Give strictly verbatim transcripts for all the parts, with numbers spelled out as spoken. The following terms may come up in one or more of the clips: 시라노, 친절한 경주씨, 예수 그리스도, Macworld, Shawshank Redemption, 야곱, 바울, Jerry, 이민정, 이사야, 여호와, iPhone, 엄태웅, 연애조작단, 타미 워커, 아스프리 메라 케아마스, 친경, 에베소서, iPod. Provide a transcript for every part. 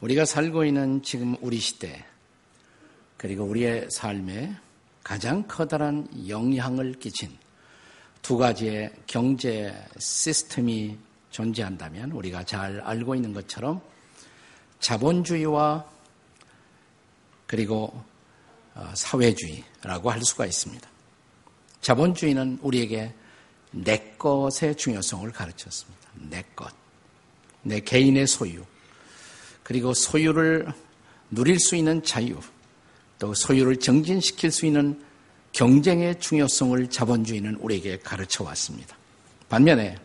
우리가 살고 있는 지금 우리 시대, 그리고 우리의 삶에 가장 커다란 영향을 끼친 두 가지의 경제 시스템이 존재한다면, 우리가 잘 알고 있는 것처럼 자본주의와 그리고 사회주의라고 할 수가 있습니다. 자본주의는 우리에게 내 것의 중요성을 가르쳤습니다. 내 것, 내 개인의 소유, 그리고 소유를 누릴 수 있는 자유, 또 소유를 정진시킬 수 있는 경쟁의 중요성을 자본주의는 우리에게 가르쳐왔습니다. 반면에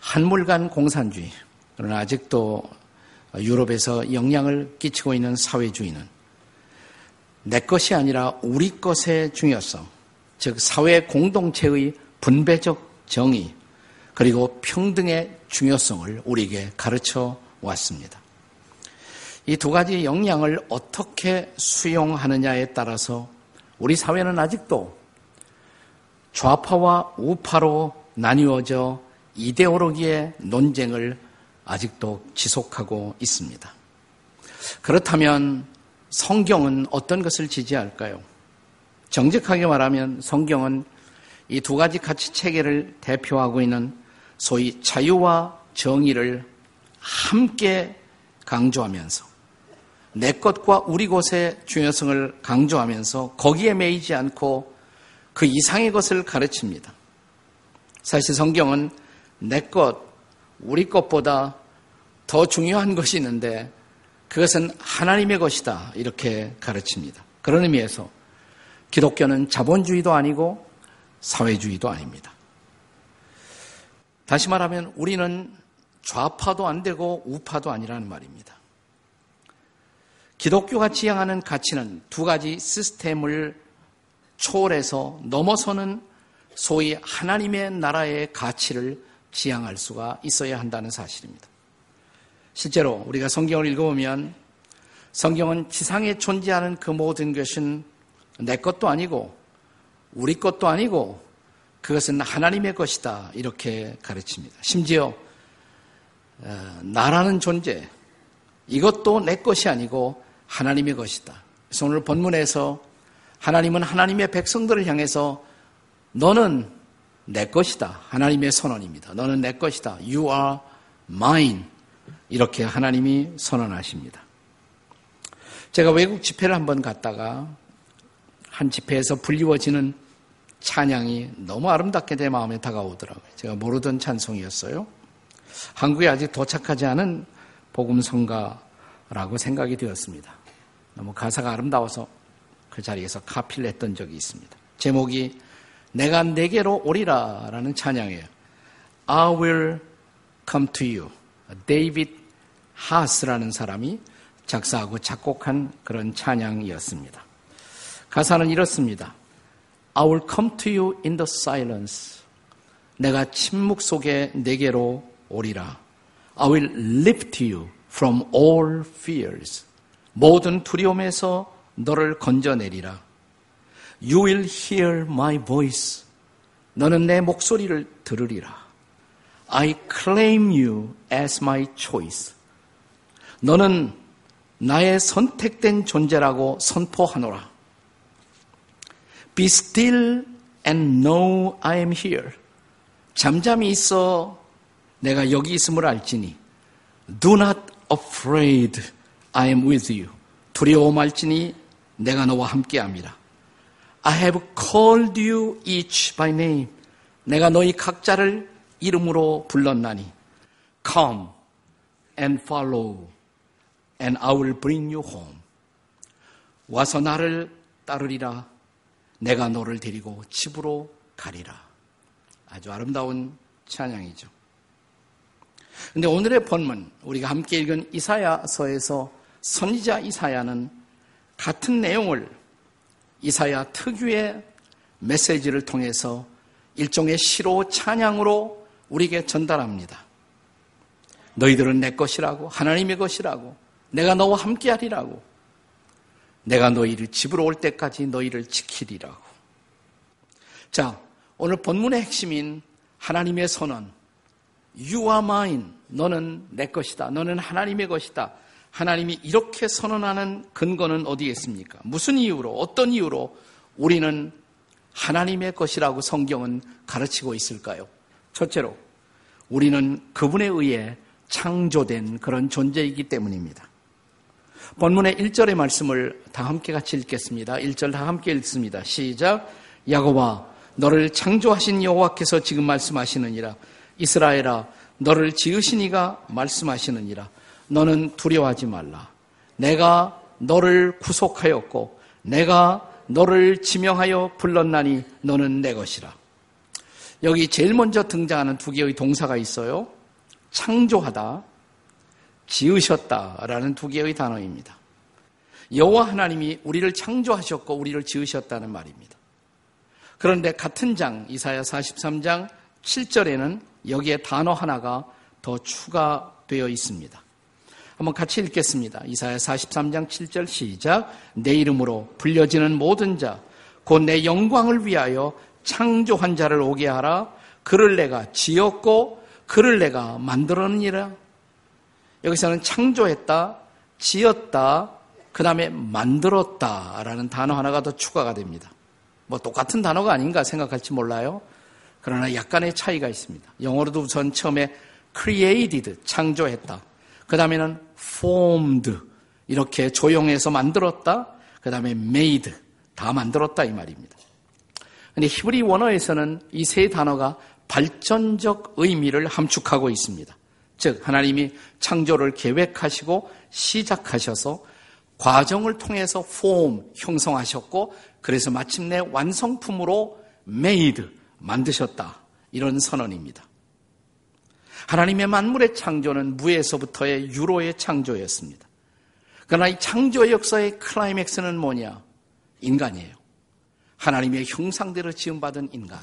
한물간 공산주의, 그러나 아직도 유럽에서 영향을 끼치고 있는 사회주의는 내 것이 아니라 우리 것의 중요성, 즉 사회 공동체의 분배적 정의, 그리고 평등의 중요성을 우리에게 가르쳐 왔습니다. 이 두 가지 영향을 어떻게 수용하느냐에 따라서 우리 사회는 아직도 좌파와 우파로 나뉘어져 이데올로기의 논쟁을 아직도 지속하고 있습니다. 그렇다면 성경은 어떤 것을 지지할까요? 정직하게 말하면 성경은 이 두 가지 가치 체계를 대표하고 있는 소위 자유와 정의를 함께 강조하면서 내 것과 우리 것의 중요성을 강조하면서 거기에 매이지 않고 그 이상의 것을 가르칩니다. 사실 성경은 내 것, 우리 것보다 더 중요한 것이 있는데 그것은 하나님의 것이다, 이렇게 가르칩니다. 그런 의미에서 기독교는 자본주의도 아니고 사회주의도 아닙니다. 다시 말하면 우리는 좌파도 안 되고 우파도 아니라는 말입니다. 기독교가 지향하는 가치는 두 가지 시스템을 초월해서 넘어서는 소위 하나님의 나라의 가치를 지향할 수가 있어야 한다는 사실입니다. 실제로 우리가 성경을 읽어보면 성경은 지상에 존재하는 그 모든 것은 내 것도 아니고 우리 것도 아니고 그것은 하나님의 것이다, 이렇게 가르칩니다. 심지어 나라는 존재, 이것도 내 것이 아니고 하나님의 것이다. 그래서 오늘 본문에서 하나님은 하나님의 백성들을 향해서 너는 내 것이다, 하나님의 선언입니다. 너는 내 것이다. You are mine. 이렇게 하나님이 선언하십니다. 제가 외국 집회를 한번 갔다가 한 집회에서 불리워지는 찬양이 너무 아름답게 내 마음에 다가오더라고요. 제가 모르던 찬송이었어요. 한국에 아직 도착하지 않은 복음성가라고 생각이 되었습니다. 너무 가사가 아름다워서 그 자리에서 카피를 했던 적이 있습니다. 제목이 내가 내게로 오리라 라는 찬양이에요. I will come to you. 데이빗 하스라는 사람이 작사하고 작곡한 그런 찬양이었습니다. 가사는 이렇습니다. I will come to you in the silence. 내가 침묵 속에 내게로 오리라. I will lift you from all fears. 모든 두려움에서 너를 건져내리라. You will hear my voice. 너는 내 목소리를 들으리라. I claim you as my choice. 너는 나의 선택된 존재라고 선포하노라. Be still and know I am here. 잠잠히 있어 내가 여기 있음을 알지니. Do not afraid I am with you. 두려워 말지니 내가 너와 함께함이라. I have called you each by name. 내가 너희 각자를 이름으로 불렀나니. Come and follow and I will bring you home. 와서 나를 따르리라. 내가 너를 데리고 집으로 가리라. 아주 아름다운 찬양이죠. 그런데 오늘의 본문, 우리가 함께 읽은 이사야서에서 선지자 이사야는 같은 내용을 이사야 특유의 메시지를 통해서 일종의 시로, 찬양으로 우리에게 전달합니다. 너희들은 내 것이라고, 하나님의 것이라고, 내가 너와 함께하리라고, 내가 너희를 집으로 올 때까지 너희를 지키리라고. 자, 오늘 본문의 핵심인 하나님의 선언, You are mine, 너는 내 것이다, 너는 하나님의 것이다, 하나님이 이렇게 선언하는 근거는 어디에 있습니까? 무슨 이유로, 어떤 이유로 우리는 하나님의 것이라고 성경은 가르치고 있을까요? 첫째로, 우리는 그분에 의해 창조된 그런 존재이기 때문입니다. 본문의 일 절의 말씀을 다 함께 같이 읽겠습니다. 일 절 다 함께 읽습니다. 시작! 야곱아, 너를 창조하신 여호와께서 지금 말씀하시느니라. 이스라엘아, 너를 지으신 이가 말씀하시느니라. 너는 두려워하지 말라. 내가 너를 구속하였고 내가 너를 지명하여 불렀나니 너는 내 것이라. 여기 제일 먼저 등장하는 두 개의 동사가 있어요. 창조하다, 지으셨다라는 두 개의 단어입니다. 여호와 하나님이 우리를 창조하셨고 우리를 지으셨다는 말입니다. 그런데 같은 장, 이사야 사십삼 장 칠 절에는 여기에 단어 하나가 더 추가되어 있습니다. 한번 같이 읽겠습니다. 이사야 사십삼 장 칠 절 시작. 내 이름으로 불려지는 모든 자, 곧 내 영광을 위하여 창조한 자를 오게 하라. 그를 내가 지었고 그를 내가 만들었느니라. 여기서는 창조했다, 지었다, 그 다음에 만들었다라는 단어 하나가 더 추가가 됩니다. 뭐 똑같은 단어가 아닌가 생각할지 몰라요. 그러나 약간의 차이가 있습니다. 영어로도 전 처음에 created, 창조했다. 그 다음에는 formed, 이렇게 조형해서 만들었다. 그 다음에 made, 다 만들었다 이 말입니다. 그런데 히브리 원어에서는 이 세 단어가 발전적 의미를 함축하고 있습니다. 즉 하나님이 창조를 계획하시고 시작하셔서 과정을 통해서 form, 형성하셨고 그래서 마침내 완성품으로 made, 만드셨다. 이런 선언입니다. 하나님의 만물의 창조는 무에서부터의 유로의 창조였습니다. 그러나 이 창조의 역사의 클라이맥스는 뭐냐? 인간이에요. 하나님의 형상대로 지음받은 인간.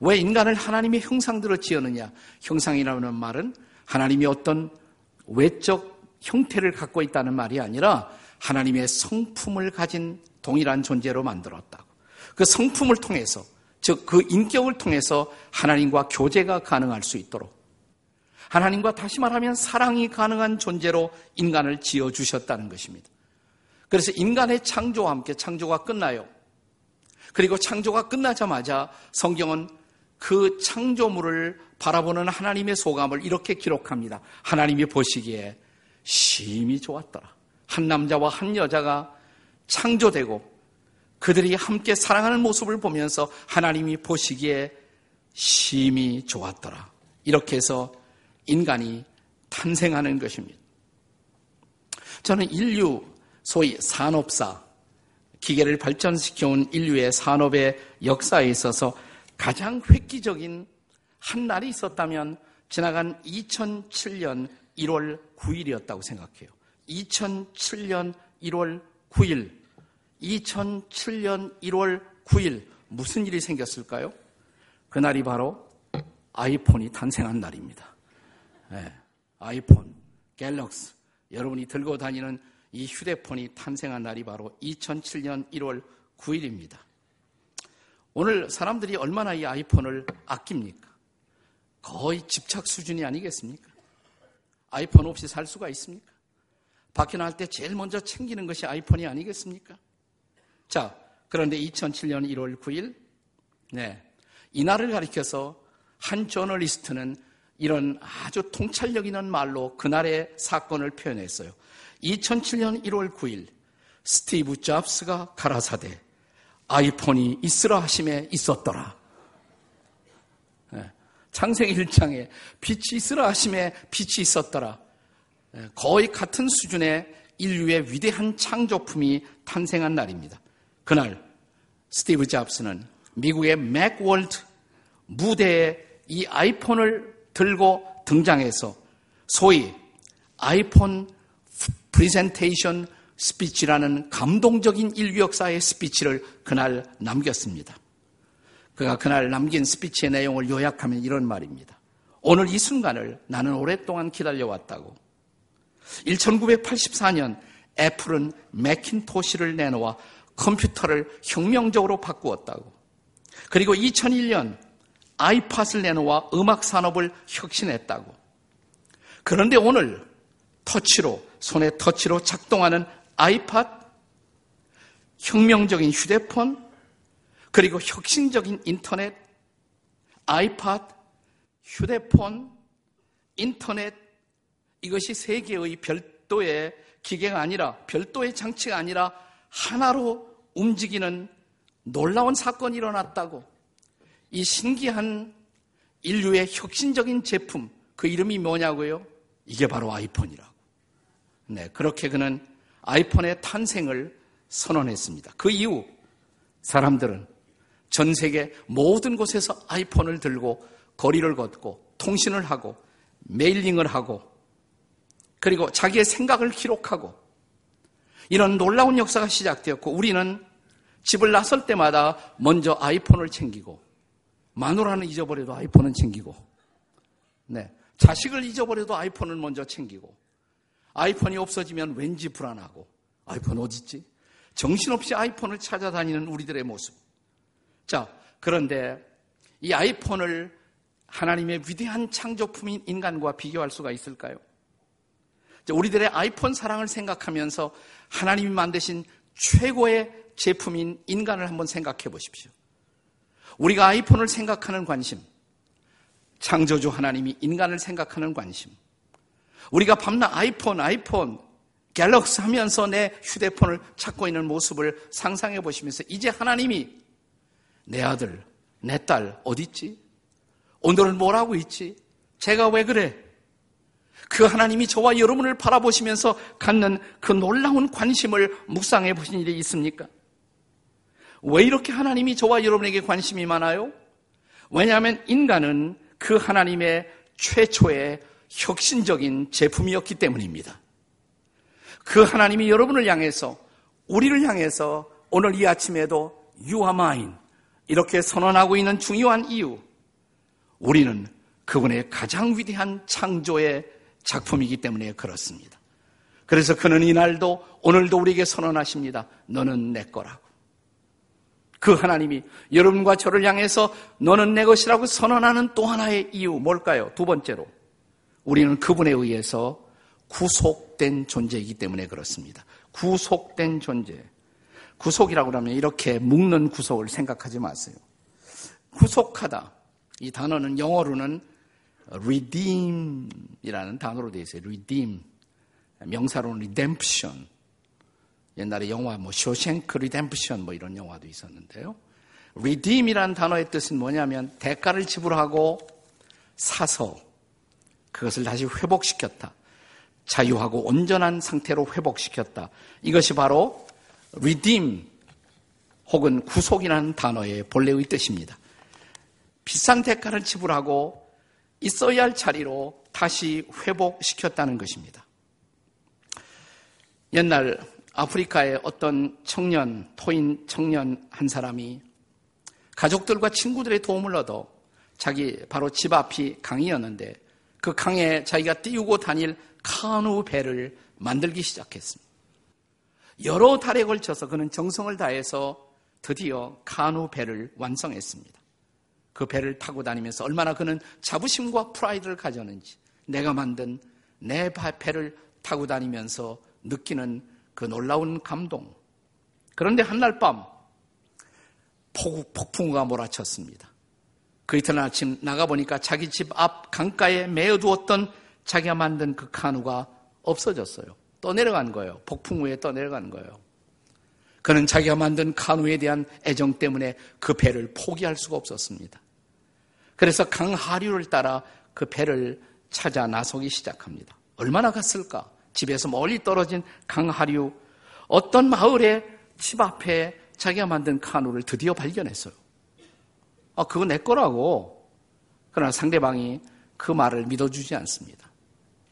왜 인간을 하나님의 형상대로 지었느냐? 형상이라는 말은 하나님이 어떤 외적 형태를 갖고 있다는 말이 아니라 하나님의 성품을 가진 동일한 존재로 만들었다고. 그 성품을 통해서, 즉 그 인격을 통해서 하나님과 교제가 가능할 수 있도록, 하나님과 다시 말하면 사랑이 가능한 존재로 인간을 지어주셨다는 것입니다. 그래서 인간의 창조와 함께 창조가 끝나요. 그리고 창조가 끝나자마자 성경은 그 창조물을 바라보는 하나님의 소감을 이렇게 기록합니다. 하나님이 보시기에 심히 좋았더라. 한 남자와 한 여자가 창조되고 그들이 함께 사랑하는 모습을 보면서 하나님이 보시기에 심히 좋았더라. 이렇게 해서 인간이 탄생하는 것입니다. 저는 인류, 소위 산업사, 기계를 발전시켜온 인류의 산업의 역사에 있어서 가장 획기적인 한 날이 있었다면 지나간 이천칠 년 일 월 구 일이었다고 생각해요. 이천칠 년 일 월 구 일, 이천칠 년 일 월 구 일, 무슨 일이 생겼을까요? 그날이 바로 아이폰이 탄생한 날입니다. 네, 아이폰, 갤럭시, 여러분이 들고 다니는 이 휴대폰이 탄생한 날이 바로 이천칠 년 일 월 구 일입니다. 오늘 사람들이 얼마나 이 아이폰을 아낍니까? 거의 집착 수준이 아니겠습니까? 아이폰 없이 살 수가 있습니까? 밖에 나갈 때 제일 먼저 챙기는 것이 아이폰이 아니겠습니까? 자, 그런데 이천칠 년 일 월 구 일, 네, 이날을 가리켜서 한 저널리스트는 이런 아주 통찰력 있는 말로 그날의 사건을 표현했어요. 이천칠 년 일 월 구 일, 스티브 잡스가 가라사대 아이폰이 있으라 하심에 있었더라. 네, 창세기 일 장에 빛이 있으라 하심에 빛이 있었더라. 네, 거의 같은 수준의 인류의 위대한 창조품이 탄생한 날입니다. 그날 스티브 잡스는 미국의 맥월드 무대에 이 아이폰을 들고 등장해서 소위 아이폰 프리젠테이션 스피치라는 감동적인 인류 역사의 스피치를 그날 남겼습니다. 그가 그날 남긴 스피치의 내용을 요약하면 이런 말입니다. 오늘 이 순간을 나는 오랫동안 기다려왔다고. 천구백팔십사 년 애플은 매킨토시를 내놓아 컴퓨터를 혁명적으로 바꾸었다고. 그리고 이천일 년 아이팟을 내놓아 음악 산업을 혁신했다고. 그런데 오늘 터치로 손의 터치로 작동하는 아이팟, 혁명적인 휴대폰, 그리고 혁신적인 인터넷, 아이팟, 휴대폰, 인터넷, 이것이 세 개의 별도의 기계가 아니라 별도의 장치가 아니라 하나로 움직이는 놀라운 사건이 일어났다고. 이 신기한 인류의 혁신적인 제품, 그 이름이 뭐냐고요? 이게 바로 아이폰이라고. 네, 그렇게 그는 아이폰의 탄생을 선언했습니다. 그 이후 사람들은 전 세계 모든 곳에서 아이폰을 들고 거리를 걷고 통신을 하고 메일링을 하고 그리고 자기의 생각을 기록하고 이런 놀라운 역사가 시작되었고, 우리는 집을 나설 때마다 먼저 아이폰을 챙기고 마누라는 잊어버려도 아이폰은 챙기고, 네, 자식을 잊어버려도 아이폰을 먼저 챙기고, 아이폰이 없어지면 왠지 불안하고 아이폰 어딨지? 정신없이 아이폰을 찾아다니는 우리들의 모습. 자, 그런데 이 아이폰을 하나님의 위대한 창조품인 인간과 비교할 수가 있을까요? 우리들의 아이폰 사랑을 생각하면서 하나님이 만드신 최고의 제품인 인간을 한번 생각해 보십시오. 우리가 아이폰을 생각하는 관심, 창조주 하나님이 인간을 생각하는 관심, 우리가 밤낮 아이폰, 아이폰, 갤럭시 하면서 내 휴대폰을 찾고 있는 모습을 상상해 보시면서 이제 하나님이 내 아들, 내 딸 어디 있지? 오늘은 뭘 하고 있지? 제가 왜 그래? 그 하나님이 저와 여러분을 바라보시면서 갖는 그 놀라운 관심을 묵상해 보신 일이 있습니까? 왜 이렇게 하나님이 저와 여러분에게 관심이 많아요? 왜냐하면 인간은 그 하나님의 최초의 혁신적인 제품이었기 때문입니다. 그 하나님이 여러분을 향해서, 우리를 향해서 오늘 이 아침에도 You are mine 이렇게 선언하고 있는 중요한 이유, 우리는 그분의 가장 위대한 창조의 작품이기 때문에 그렇습니다. 그래서 그는 이날도 오늘도 우리에게 선언하십니다. 너는 내 거라고. 그 하나님이 여러분과 저를 향해서 너는 내 것이라고 선언하는 또 하나의 이유 뭘까요? 두 번째로, 우리는 그분에 의해서 구속된 존재이기 때문에 그렇습니다. 구속된 존재. 구속이라고 하면 이렇게 묶는 구속을 생각하지 마세요. 구속하다. 이 단어는 영어로는 redeem이라는 단어로 되어 있어요. redeem. 명사로는 redemption. 옛날에 영화 뭐 Shawshank Redemption 뭐 이런 영화도 있었는데요. redeem이라는 단어의 뜻은 뭐냐면 대가를 지불하고 사서 그것을 다시 회복시켰다. 자유하고 온전한 상태로 회복시켰다. 이것이 바로 redeem 혹은 구속이라는 단어의 본래의 뜻입니다. 비싼 대가를 지불하고 있어야 할 자리로 다시 회복시켰다는 것입니다. 옛날 아프리카의 어떤 청년, 토인 청년 한 사람이 가족들과 친구들의 도움을 얻어 자기 바로 집 앞이 강이었는데 그 강에 자기가 띄우고 다닐 카누 배를 만들기 시작했습니다. 여러 달에 걸쳐서 그는 정성을 다해서 드디어 카누 배를 완성했습니다. 그 배를 타고 다니면서 얼마나 그는 자부심과 프라이드를 가졌는지, 내가 만든 내 배를 타고 다니면서 느끼는 그 놀라운 감동. 그런데 한날 밤 폭풍우가 몰아쳤습니다. 그 이튿날 아침 나가보니까 자기 집 앞 강가에 메어두었던 자기가 만든 그 카누가 없어졌어요. 떠내려간 거예요. 폭풍우에 떠내려간 거예요. 그는 자기가 만든 카누에 대한 애정 때문에 그 배를 포기할 수가 없었습니다. 그래서 강 하류를 따라 그 배를 찾아 나서기 시작합니다. 얼마나 갔을까? 집에서 멀리 떨어진 강 하류, 어떤 마을의 집 앞에 자기가 만든 카누를 드디어 발견했어요. 아, 그거 내 거라고. 그러나 상대방이 그 말을 믿어주지 않습니다.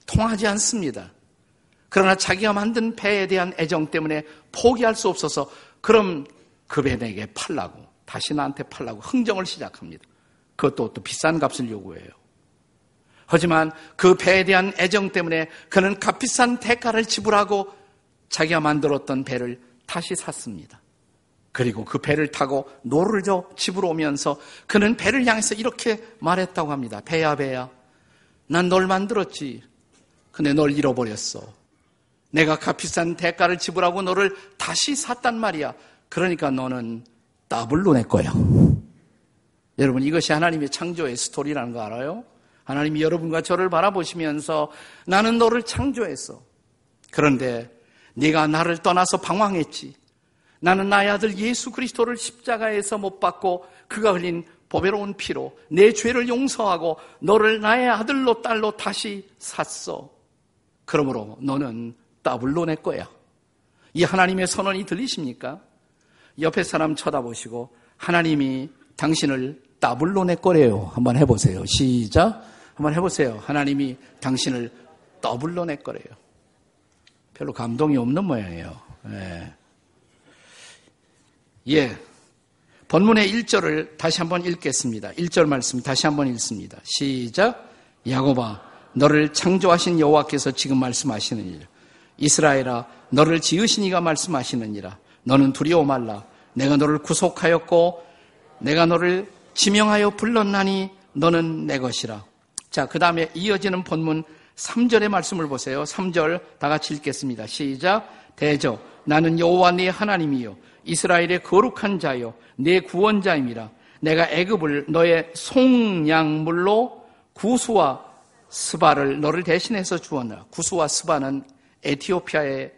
통하지 않습니다. 그러나 자기가 만든 배에 대한 애정 때문에 포기할 수 없어서 그럼 그 배 내게 팔라고, 다시 나한테 팔라고 흥정을 시작합니다. 그것도 또 비싼 값을 요구해요. 하지만 그 배에 대한 애정 때문에 그는 값비싼 대가를 지불하고 자기가 만들었던 배를 다시 샀습니다. 그리고 그 배를 타고 노를 저 집으로 오면서 그는 배를 향해서 이렇게 말했다고 합니다. 배야 배야, 난 널 만들었지. 근데 널 잃어버렸어. 내가 값비싼 대가를 지불하고 너를 다시 샀단 말이야. 그러니까 너는 더블로 내 거야. 여러분, 이것이 하나님의 창조의 스토리라는 거 알아요? 하나님이 여러분과 저를 바라보시면서 나는 너를 창조했어. 그런데 네가 나를 떠나서 방황했지. 나는 나의 아들 예수 그리스도를 십자가에서 못 박고 그가 흘린 보배로운 피로 내 죄를 용서하고 너를 나의 아들로 딸로 다시 샀어. 그러므로 너는 더블로 내 거야. 이 하나님의 선언이 들리십니까? 옆에 사람 쳐다보시고 하나님이 당신을 더블로 내 거래요. 한번 해보세요. 시작. 한번 해보세요. 하나님이 당신을 더블로 내 거래요. 별로 감동이 없는 모양이에요. 예. 예. 본문의 일 절을 다시 한번 읽겠습니다. 일 절 말씀 다시 한번 읽습니다. 시작. 야곱아, 너를 창조하신 여호와께서 지금 말씀하시느니라. 이스라엘아, 너를 지으신 이가 말씀하시느니라. 너는 두려워 말라. 내가 너를 구속하였고 내가 너를 지명하여 불렀나니 너는 내 것이라. 자, 그 다음에 이어지는 본문 삼 절의 말씀을 보세요. 삼 절 다 같이 읽겠습니다. 시작. 대저, 나는 여호와 네 하나님이요 이스라엘의 거룩한 자요 내 구원자임이라. 내가 애굽을 너의 속량물로 구수와 스바를 너를 대신해서 주었노라. 구수와 스바는 에티오피아의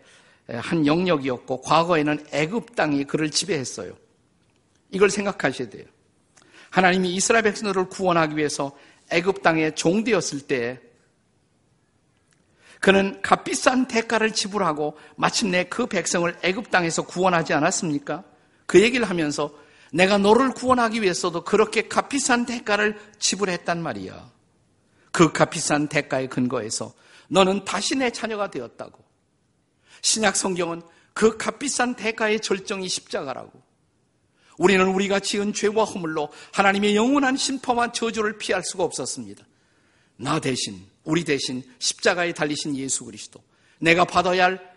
한 영역이었고 과거에는 애굽 땅이 그를 지배했어요. 이걸 생각하셔야 돼요. 하나님이 이스라엘 백성들을 구원하기 위해서 애굽 땅의 종되었을 때 그는 값비싼 대가를 지불하고 마침내 그 백성을 애굽 땅에서 구원하지 않았습니까? 그 얘기를 하면서 내가 너를 구원하기 위해서도 그렇게 값비싼 대가를 지불했단 말이야. 그 값비싼 대가의 근거에서 너는 다시 내 자녀가 되었다고. 신약 성경은 그 값비싼 대가의 절정이 십자가라고. 우리는 우리가 지은 죄와 허물로 하나님의 영원한 심판과 저주를 피할 수가 없었습니다. 나 대신, 우리 대신 십자가에 달리신 예수 그리스도, 내가 받아야 할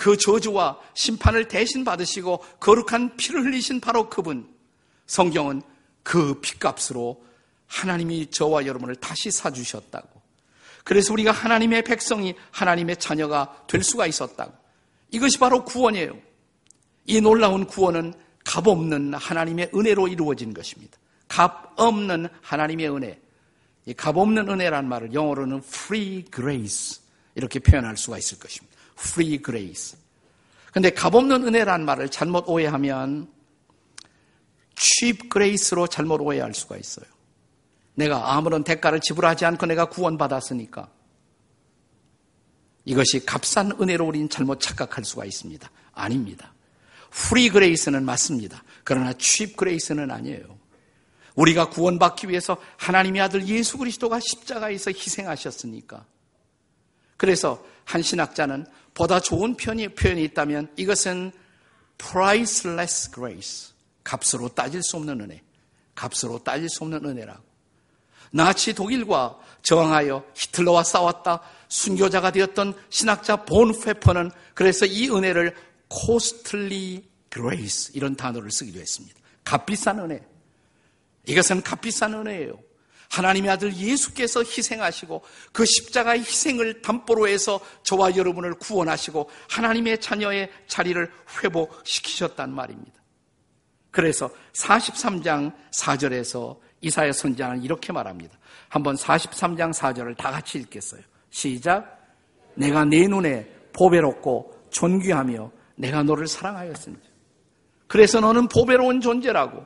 그 저주와 심판을 대신 받으시고 거룩한 피를 흘리신 바로 그분, 성경은 그 피값으로 하나님이 저와 여러분을 다시 사주셨다고. 그래서 우리가 하나님의 백성이, 하나님의 자녀가 될 수가 있었다고. 이것이 바로 구원이에요. 이 놀라운 구원은 값없는 하나님의 은혜로 이루어진 것입니다. 값없는 하나님의 은혜. 이 값없는 은혜란 말을 영어로는 free grace 이렇게 표현할 수가 있을 것입니다. free grace. 그런데 값없는 은혜란 말을 잘못 오해하면 cheap grace로 잘못 오해할 수가 있어요. 내가 아무런 대가를 지불하지 않고 내가 구원받았으니까. 이것이 값싼 은혜로 우리는 잘못 착각할 수가 있습니다. 아닙니다. 프리 그레이스는 맞습니다. 그러나 칩 그레이스는 아니에요. 우리가 구원받기 위해서 하나님의 아들 예수 그리스도가 십자가에서 희생하셨으니까. 그래서 한 신학자는 보다 좋은 표현이, 표현이 있다면 이것은 priceless grace, 값으로 따질 수 없는 은혜, 값으로 따질 수 없는 은혜라고. 나치 독일과 저항하여 히틀러와 싸웠다 순교자가 되었던 신학자 본페퍼는 그래서 이 은혜를 costly grace 이런 단어를 쓰기도 했습니다. 값비싼 은혜. 이것은 값비싼 은혜예요. 하나님의 아들 예수께서 희생하시고 그 십자가의 희생을 담보로 해서 저와 여러분을 구원하시고 하나님의 자녀의 자리를 회복시키셨단 말입니다. 그래서 사십삼 장 사 절에서 이사야 선지자는 이렇게 말합니다. 한번 사십삼 장 사 절을 다 같이 읽겠어요. 시작. 내가 내 눈에 보배롭고 존귀하며 내가 너를 사랑하였습니다. 그래서 너는 보배로운 존재라고.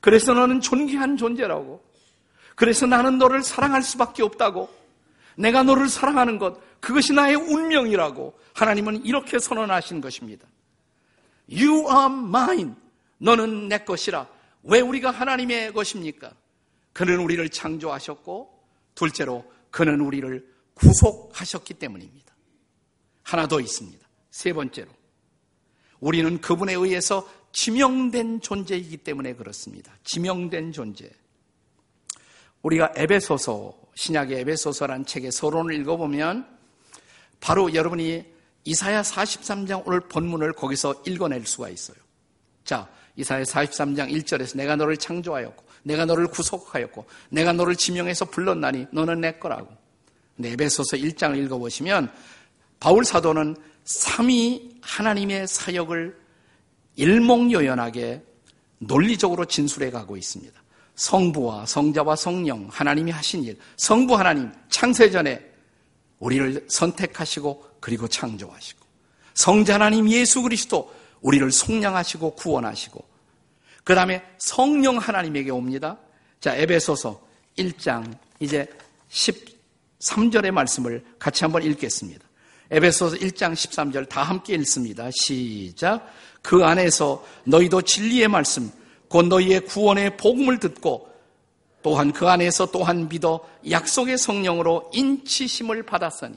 그래서 너는 존귀한 존재라고. 그래서 나는 너를 사랑할 수밖에 없다고. 내가 너를 사랑하는 것, 그것이 나의 운명이라고 하나님은 이렇게 선언하신 것입니다. You are mine. 너는 내 것이라. 왜 우리가 하나님의 것입니까? 그는 우리를 창조하셨고 둘째로 그는 우리를 구속하셨기 때문입니다. 하나 더 있습니다. 세 번째로 우리는 그분에 의해서 지명된 존재이기 때문에 그렇습니다. 지명된 존재. 우리가 에베소서, 신약의 에베소서라는 책의 서론을 읽어보면 바로 여러분이 이사야 사십삼 장 오늘 본문을 거기서 읽어낼 수가 있어요. 자, 이사야 사십삼 장 일 절에서 내가 너를 창조하였고 내가 너를 구속하였고 내가 너를 지명해서 불렀나니 너는 내 거라고. 근데 에베소서 일 장을 읽어보시면 바울 사도는 삼위 하나님의 사역을 일목요연하게 논리적으로 진술해 가고 있습니다. 성부와 성자와 성령, 하나님이 하신 일, 성부 하나님 창세전에 우리를 선택하시고 그리고 창조하시고, 성자 하나님 예수 그리스도 우리를 속량하시고 구원하시고, 그 다음에 성령 하나님에게 옵니다. 자, 에베소서 일 장 이제 십삼 절의 말씀을 같이 한번 읽겠습니다. 에베소서 일 장 십삼 절 다 함께 읽습니다. 시작. 그 안에서 너희도 진리의 말씀 곧 너희의 구원의 복음을 듣고 또한 그 안에서 또한 믿어 약속의 성령으로 인치심을 받았으니,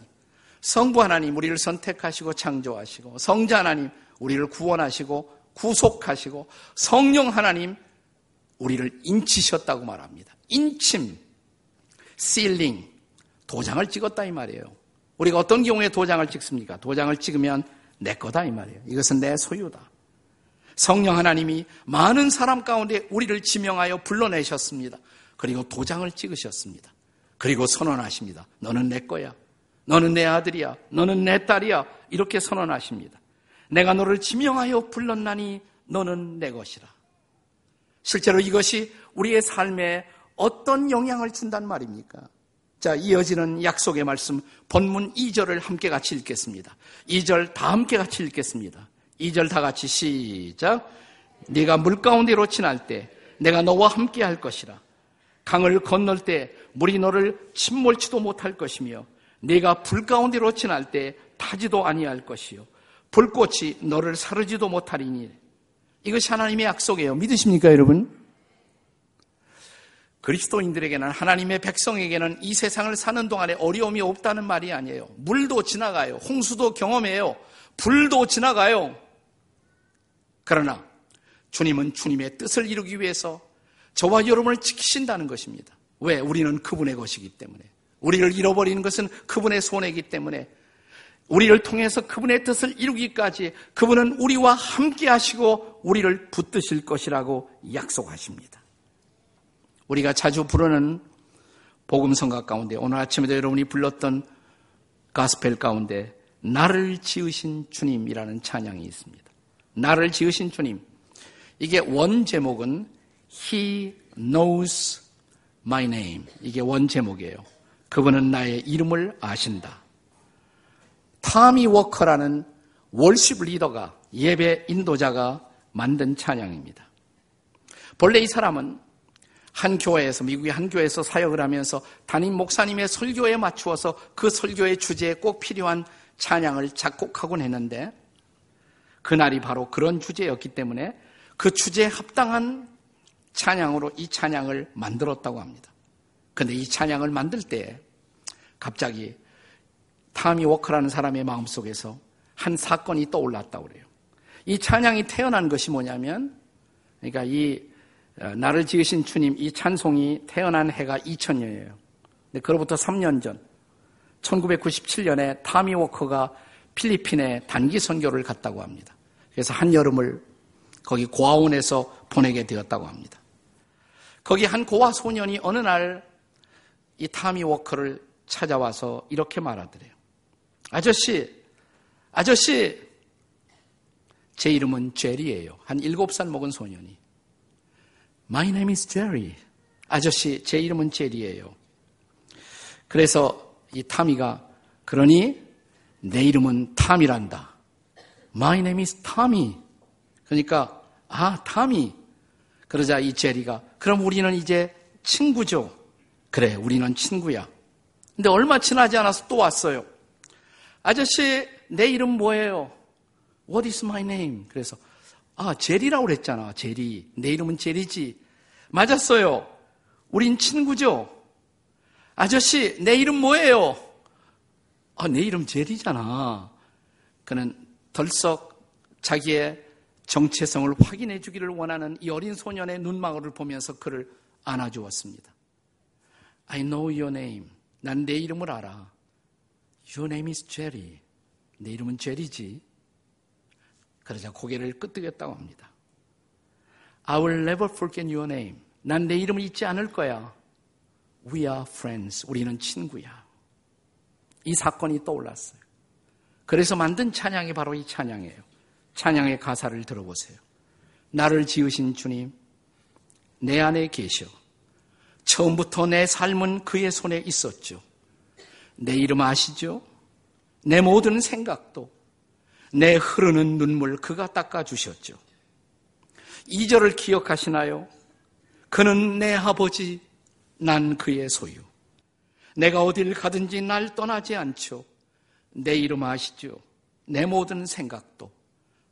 성부 하나님 우리를 선택하시고 창조하시고, 성자 하나님 우리를 구원하시고 구속하시고, 성령 하나님 우리를 인치셨다고 말합니다. 인침, 실링, 도장을 찍었다 이 말이에요. 우리가 어떤 경우에 도장을 찍습니까? 도장을 찍으면 내 거다 이 말이에요. 이것은 내 소유다. 성령 하나님이 많은 사람 가운데 우리를 지명하여 불러내셨습니다. 그리고 도장을 찍으셨습니다. 그리고 선언하십니다. 너는 내 거야. 너는 내 아들이야. 너는 내 딸이야. 이렇게 선언하십니다. 내가 너를 지명하여 불렀나니 너는 내 것이라. 실제로 이것이 우리의 삶에 어떤 영향을 준단 말입니까? 자, 이어지는 약속의 말씀 본문 이 절을 함께 같이 읽겠습니다. 이 절 다 함께 같이 읽겠습니다. 이 절 다 같이 시작. 네가 물가운데로 지날 때 내가 너와 함께 할 것이라. 강을 건널 때 물이 너를 침몰치도 못할 것이며, 네가 불가운데로 지날 때 타지도 아니할 것이요 불꽃이 너를 사르지도 못하리니. 이것이 하나님의 약속이에요. 믿으십니까 여러분? 그리스도인들에게는, 하나님의 백성에게는 이 세상을 사는 동안에 어려움이 없다는 말이 아니에요. 물도 지나가요. 홍수도 경험해요. 불도 지나가요. 그러나 주님은 주님의 뜻을 이루기 위해서 저와 여러분을 지키신다는 것입니다. 왜? 우리는 그분의 것이기 때문에. 우리를 잃어버리는 것은 그분의 손해이기 때문에. 우리를 통해서 그분의 뜻을 이루기까지 그분은 우리와 함께 하시고 우리를 붙드실 것이라고 약속하십니다. 우리가 자주 부르는 복음성가 가운데, 오늘 아침에도 여러분이 불렀던 가스펠 가운데 나를 지으신 주님이라는 찬양이 있습니다. 나를 지으신 주님. 이게 원 제목은 He knows my name. 이게 원 제목이에요. 그분은 나의 이름을 아신다. 타미 워커라는 월십 리더가, 예배 인도자가 만든 찬양입니다. 본래 이 사람은 한 교회에서, 미국의 한 교회에서 사역을 하면서 담임 목사님의 설교에 맞추어서 그 설교의 주제에 꼭 필요한 찬양을 작곡하곤 했는데, 그날이 바로 그런 주제였기 때문에 그 주제에 합당한 찬양으로 이 찬양을 만들었다고 합니다. 그런데 이 찬양을 만들 때 갑자기 타미 워커라는 사람의 마음속에서 한 사건이 떠올랐다고 그래요. 이 찬양이 태어난 것이 뭐냐면, 그러니까 이 나를 지으신 주님, 이 찬송이 태어난 해가 이천 년이에요. 근데 그로부터 삼 년 전, 천구백구십칠 년에 타미 워커가 필리핀에 단기 선교를 갔다고 합니다. 그래서 한여름을 거기 고아원에서 보내게 되었다고 합니다. 거기 한 고아 소년이 어느 날 이 타미 워커를 찾아와서 이렇게 말하더래요. 아저씨, 아저씨, 제 이름은 제리예요. 한 일곱 살 먹은 소년이. My name is Jerry. 아저씨, 제 이름은 제리예요. 그래서 이 타미가, 그러니 내 이름은 탐이란다. My name is Tommy. 그러니까 아, 타미. 그러자 이 제리가, 그럼 우리는 이제 친구죠. 그래, 우리는 친구야. 근데 얼마 지나지 않아서 또 왔어요. 아저씨, 내 이름 뭐예요? What is my name? 그래서 아, 제리라고 그랬잖아. 제리. 내 이름은 제리지. 맞았어요. 우린 친구죠. 아저씨, 내 이름 뭐예요? 아, 내 이름 제리잖아. 그는 덜썩 자기의 정체성을 확인해 주기를 원하는 이 어린 소년의 눈망울을 보면서 그를 안아주었습니다. I know your name. 난 내 이름을 알아. Your name is Jerry. 내 이름은 제리지. 그러자 고개를 끄덕였다고 합니다. I will never forget your name. 난 내 이름을 잊지 않을 거야. We are friends. 우리는 친구야. 이 사건이 떠올랐어요. 그래서 만든 찬양이 바로 이 찬양이에요. 찬양의 가사를 들어보세요. 나를 지으신 주님, 내 안에 계셔. 처음부터 내 삶은 그의 손에 있었죠. 내 이름 아시죠? 내 모든 생각도, 내 흐르는 눈물 그가 닦아주셨죠. 이 절을 기억하시나요? 그는 내 아버지, 난 그의 소유. 내가 어딜 가든지 날 떠나지 않죠. 내 이름 아시죠? 내 모든 생각도.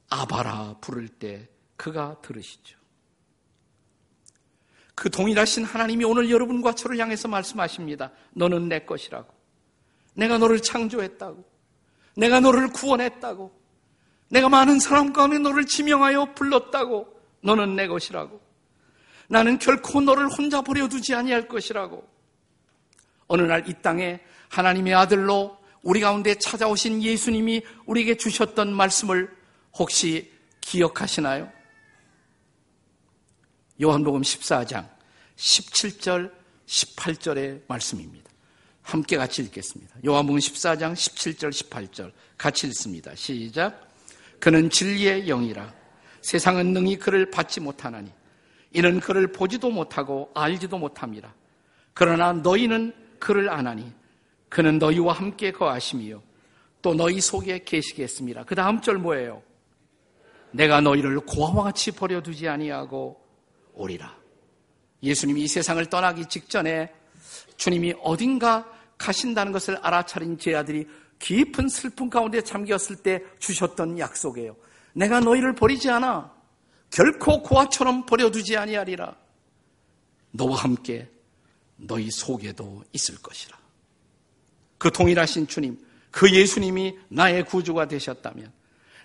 아바라 부를 때 그가 들으시죠. 그 동일하신 하나님이 오늘 여러분과 저를 향해서 말씀하십니다. 너는 내 것이라고. 내가 너를 창조했다고. 내가 너를 구원했다고. 내가 많은 사람 가운데 너를 지명하여 불렀다고. 너는 내 것이라고. 나는 결코 너를 혼자 버려두지 아니할 것이라고. 어느 날 이 땅에 하나님의 아들로 우리 가운데 찾아오신 예수님이 우리에게 주셨던 말씀을 혹시 기억하시나요? 요한복음 십사 장 십칠 절, 십팔 절의 말씀입니다. 함께 같이 읽겠습니다. 요한복음 십사 장 십칠 절, 십팔 절 같이 읽습니다. 시작! 그는 진리의 영이라. 세상은 능히 그를 받지 못하나니 이는 그를 보지도 못하고 알지도 못함이라. 그러나 너희는 그를 아나니 그는 너희와 함께 거하심이요 또 너희 속에 계시겠습니다. 그 다음 절 뭐예요? 내가 너희를 고아와 같이 버려두지 아니하고 오리라. 예수님이 이 세상을 떠나기 직전에 주님이 어딘가 가신다는 것을 알아차린 제자들이 깊은 슬픔 가운데 잠겼을 때 주셨던 약속이에요. 내가 너희를 버리지 않아. 결코 고아처럼 버려두지 아니하리라. 너와 함께 너희 속에도 있을 것이라. 그 동일하신 주님, 그 예수님이 나의 구주가 되셨다면,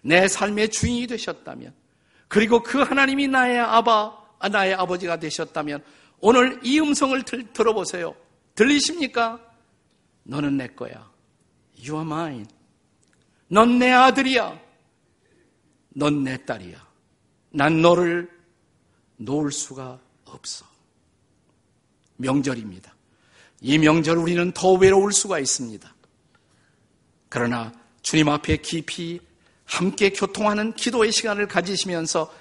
내 삶의 주인이 되셨다면, 그리고 그 하나님이 나의 아바, 나의 아버지가 되셨다면 오늘 이 음성을 들, 들어보세요. 들리십니까? 너는 내 거야. You are mine. 넌 내 아들이야. 넌 내 딸이야. 난 너를 놓을 수가 없어. 명절입니다. 이 명절 우리는 더 외로울 수가 있습니다. 그러나 주님 앞에 깊이 함께 교통하는 기도의 시간을 가지시면서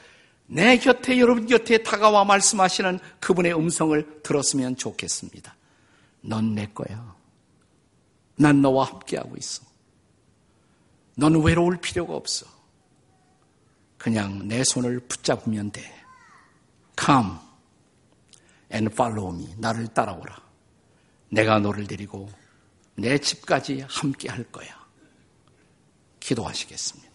내 곁에, 여러분 곁에 다가와 말씀하시는 그분의 음성을 들었으면 좋겠습니다. 넌 내 거야. 난 너와 함께하고 있어. 넌 외로울 필요가 없어. 그냥 내 손을 붙잡으면 돼. Come and follow me. 나를 따라오라. 내가 너를 데리고 내 집까지 함께 할 거야. 기도하시겠습니다.